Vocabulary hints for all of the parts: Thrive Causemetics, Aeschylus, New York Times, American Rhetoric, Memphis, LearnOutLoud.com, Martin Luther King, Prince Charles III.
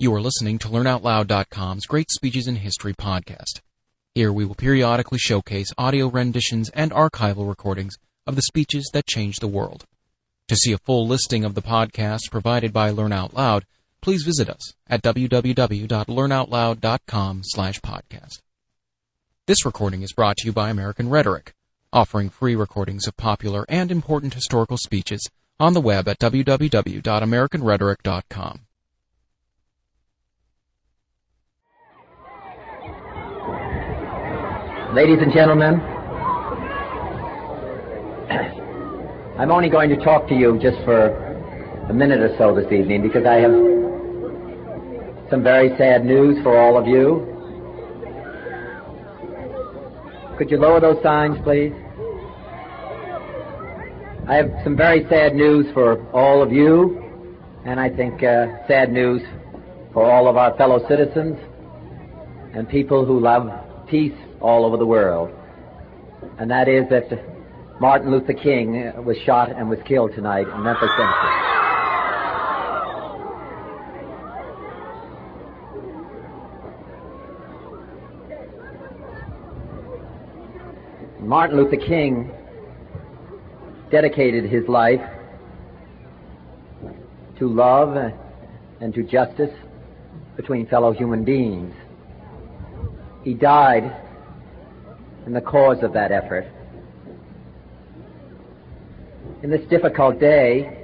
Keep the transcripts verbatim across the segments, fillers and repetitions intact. You are listening to Learn Out Loud dot com's Great Speeches in History podcast. Here we will periodically showcase audio renditions and archival recordings of the speeches that changed the world. To see a full listing of the podcasts provided by Learn Out Loud, please visit us at w w w dot learn out loud dot com slash podcast. This recording is brought to you by American Rhetoric, offering free recordings of popular and important historical speeches on the web at w w w dot american rhetoric dot com. Ladies and gentlemen, I'm only going to talk to you just for a minute or so this evening because I have some very sad news for all of you. Could you lower those signs, please? I have some very sad news for all of you, and I think uh, sad news for all of our fellow citizens and people who love peace all over the world, and that is that Martin Luther King was shot and was killed tonight in Memphis, Tennessee. Martin Luther King dedicated his life to love and to justice between fellow human beings. He died in the cause of that effort. In this difficult day,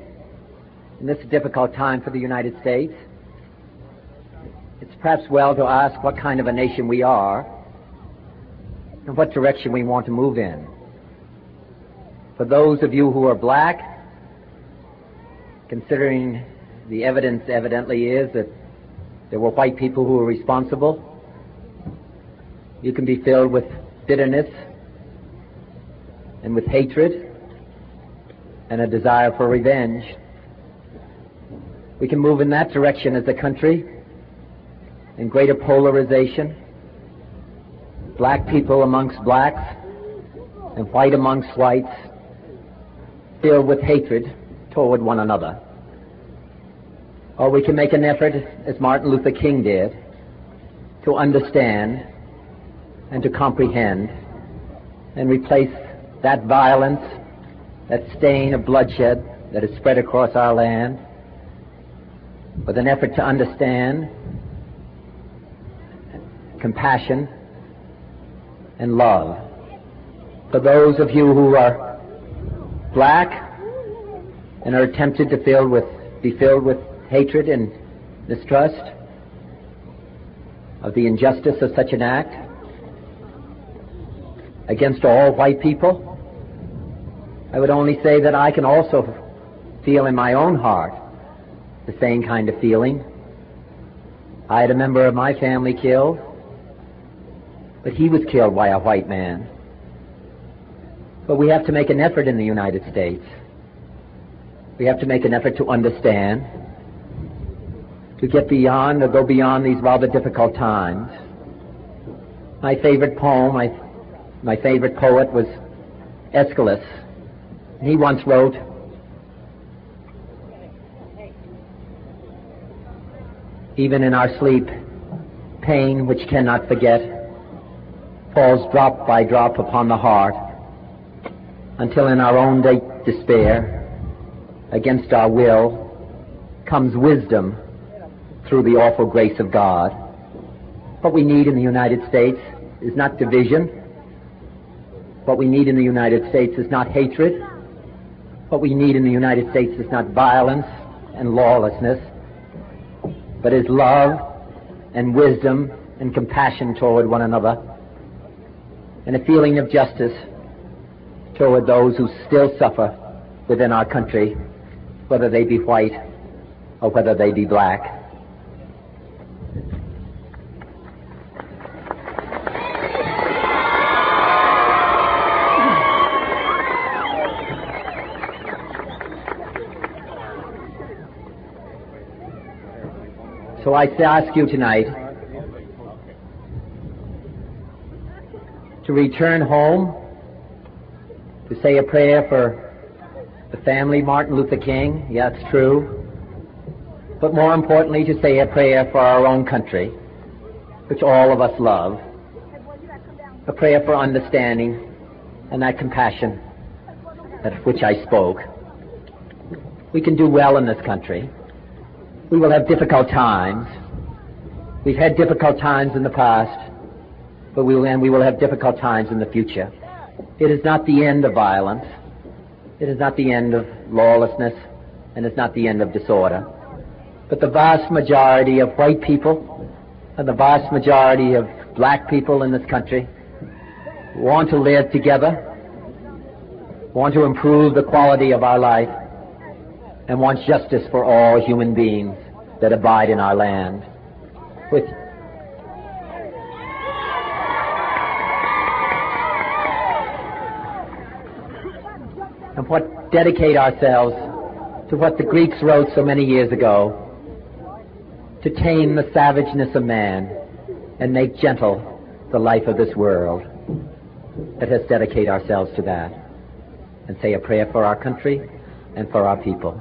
in this difficult time for the United States, it's perhaps well to ask what kind of a nation we are and what direction we want to move in. For those of you who are black, considering the evidence evidently is that there were white people who were responsible, you can be filled with bitterness and with hatred and a desire for revenge. We can move in that direction as a country in greater polarization, black people amongst blacks and white amongst whites, filled with hatred toward one another. Or we can make an effort, as Martin Luther King did, to understand and to comprehend and replace that violence, that stain of bloodshed that is spread across our land, with an effort to understand, compassion, and love. For those of you who are black and are tempted to fill with, be filled with hatred and distrust of the injustice of such an act against all white people, I would only say that I can also feel in my own heart the same kind of feeling. I had a member of my family killed, but he was killed by a white man. But we have to make an effort in the United States. We have to make an effort to understand, to get beyond or go beyond these rather difficult times. My favorite poem, I My favorite poet was Aeschylus. He once wrote, "Even in our sleep, pain which cannot forget falls drop by drop upon the heart, until in our own day despair, against our will, comes wisdom through the awful grace of God." What we need in the United States is not division. What we need in the United States is not hatred. What we need in the United States is not violence and lawlessness, but is love and wisdom and compassion toward one another, and a feeling of justice toward those who still suffer within our country, whether they be white or whether they be black. So I ask you tonight to return home, to say a prayer for the family, Martin Luther King, yes, true, but more importantly to say a prayer for our own country, which all of us love, a prayer for understanding and that compassion of which I spoke. We can do well in this country. We will have difficult times. We've had difficult times in the past, but we will, and we will have difficult times in the future. It is not the end of violence. It is not the end of lawlessness, and it's not the end of disorder. But the vast majority of white people and the vast majority of black people in this country want to live together, want to improve the quality of our life, and want justice for all human beings that abide in our land. With and what dedicate ourselves to what the Greeks wrote so many years ago, to tame the savageness of man and make gentle the life of this world. Let us dedicate ourselves to that and say a prayer for our country and for our people.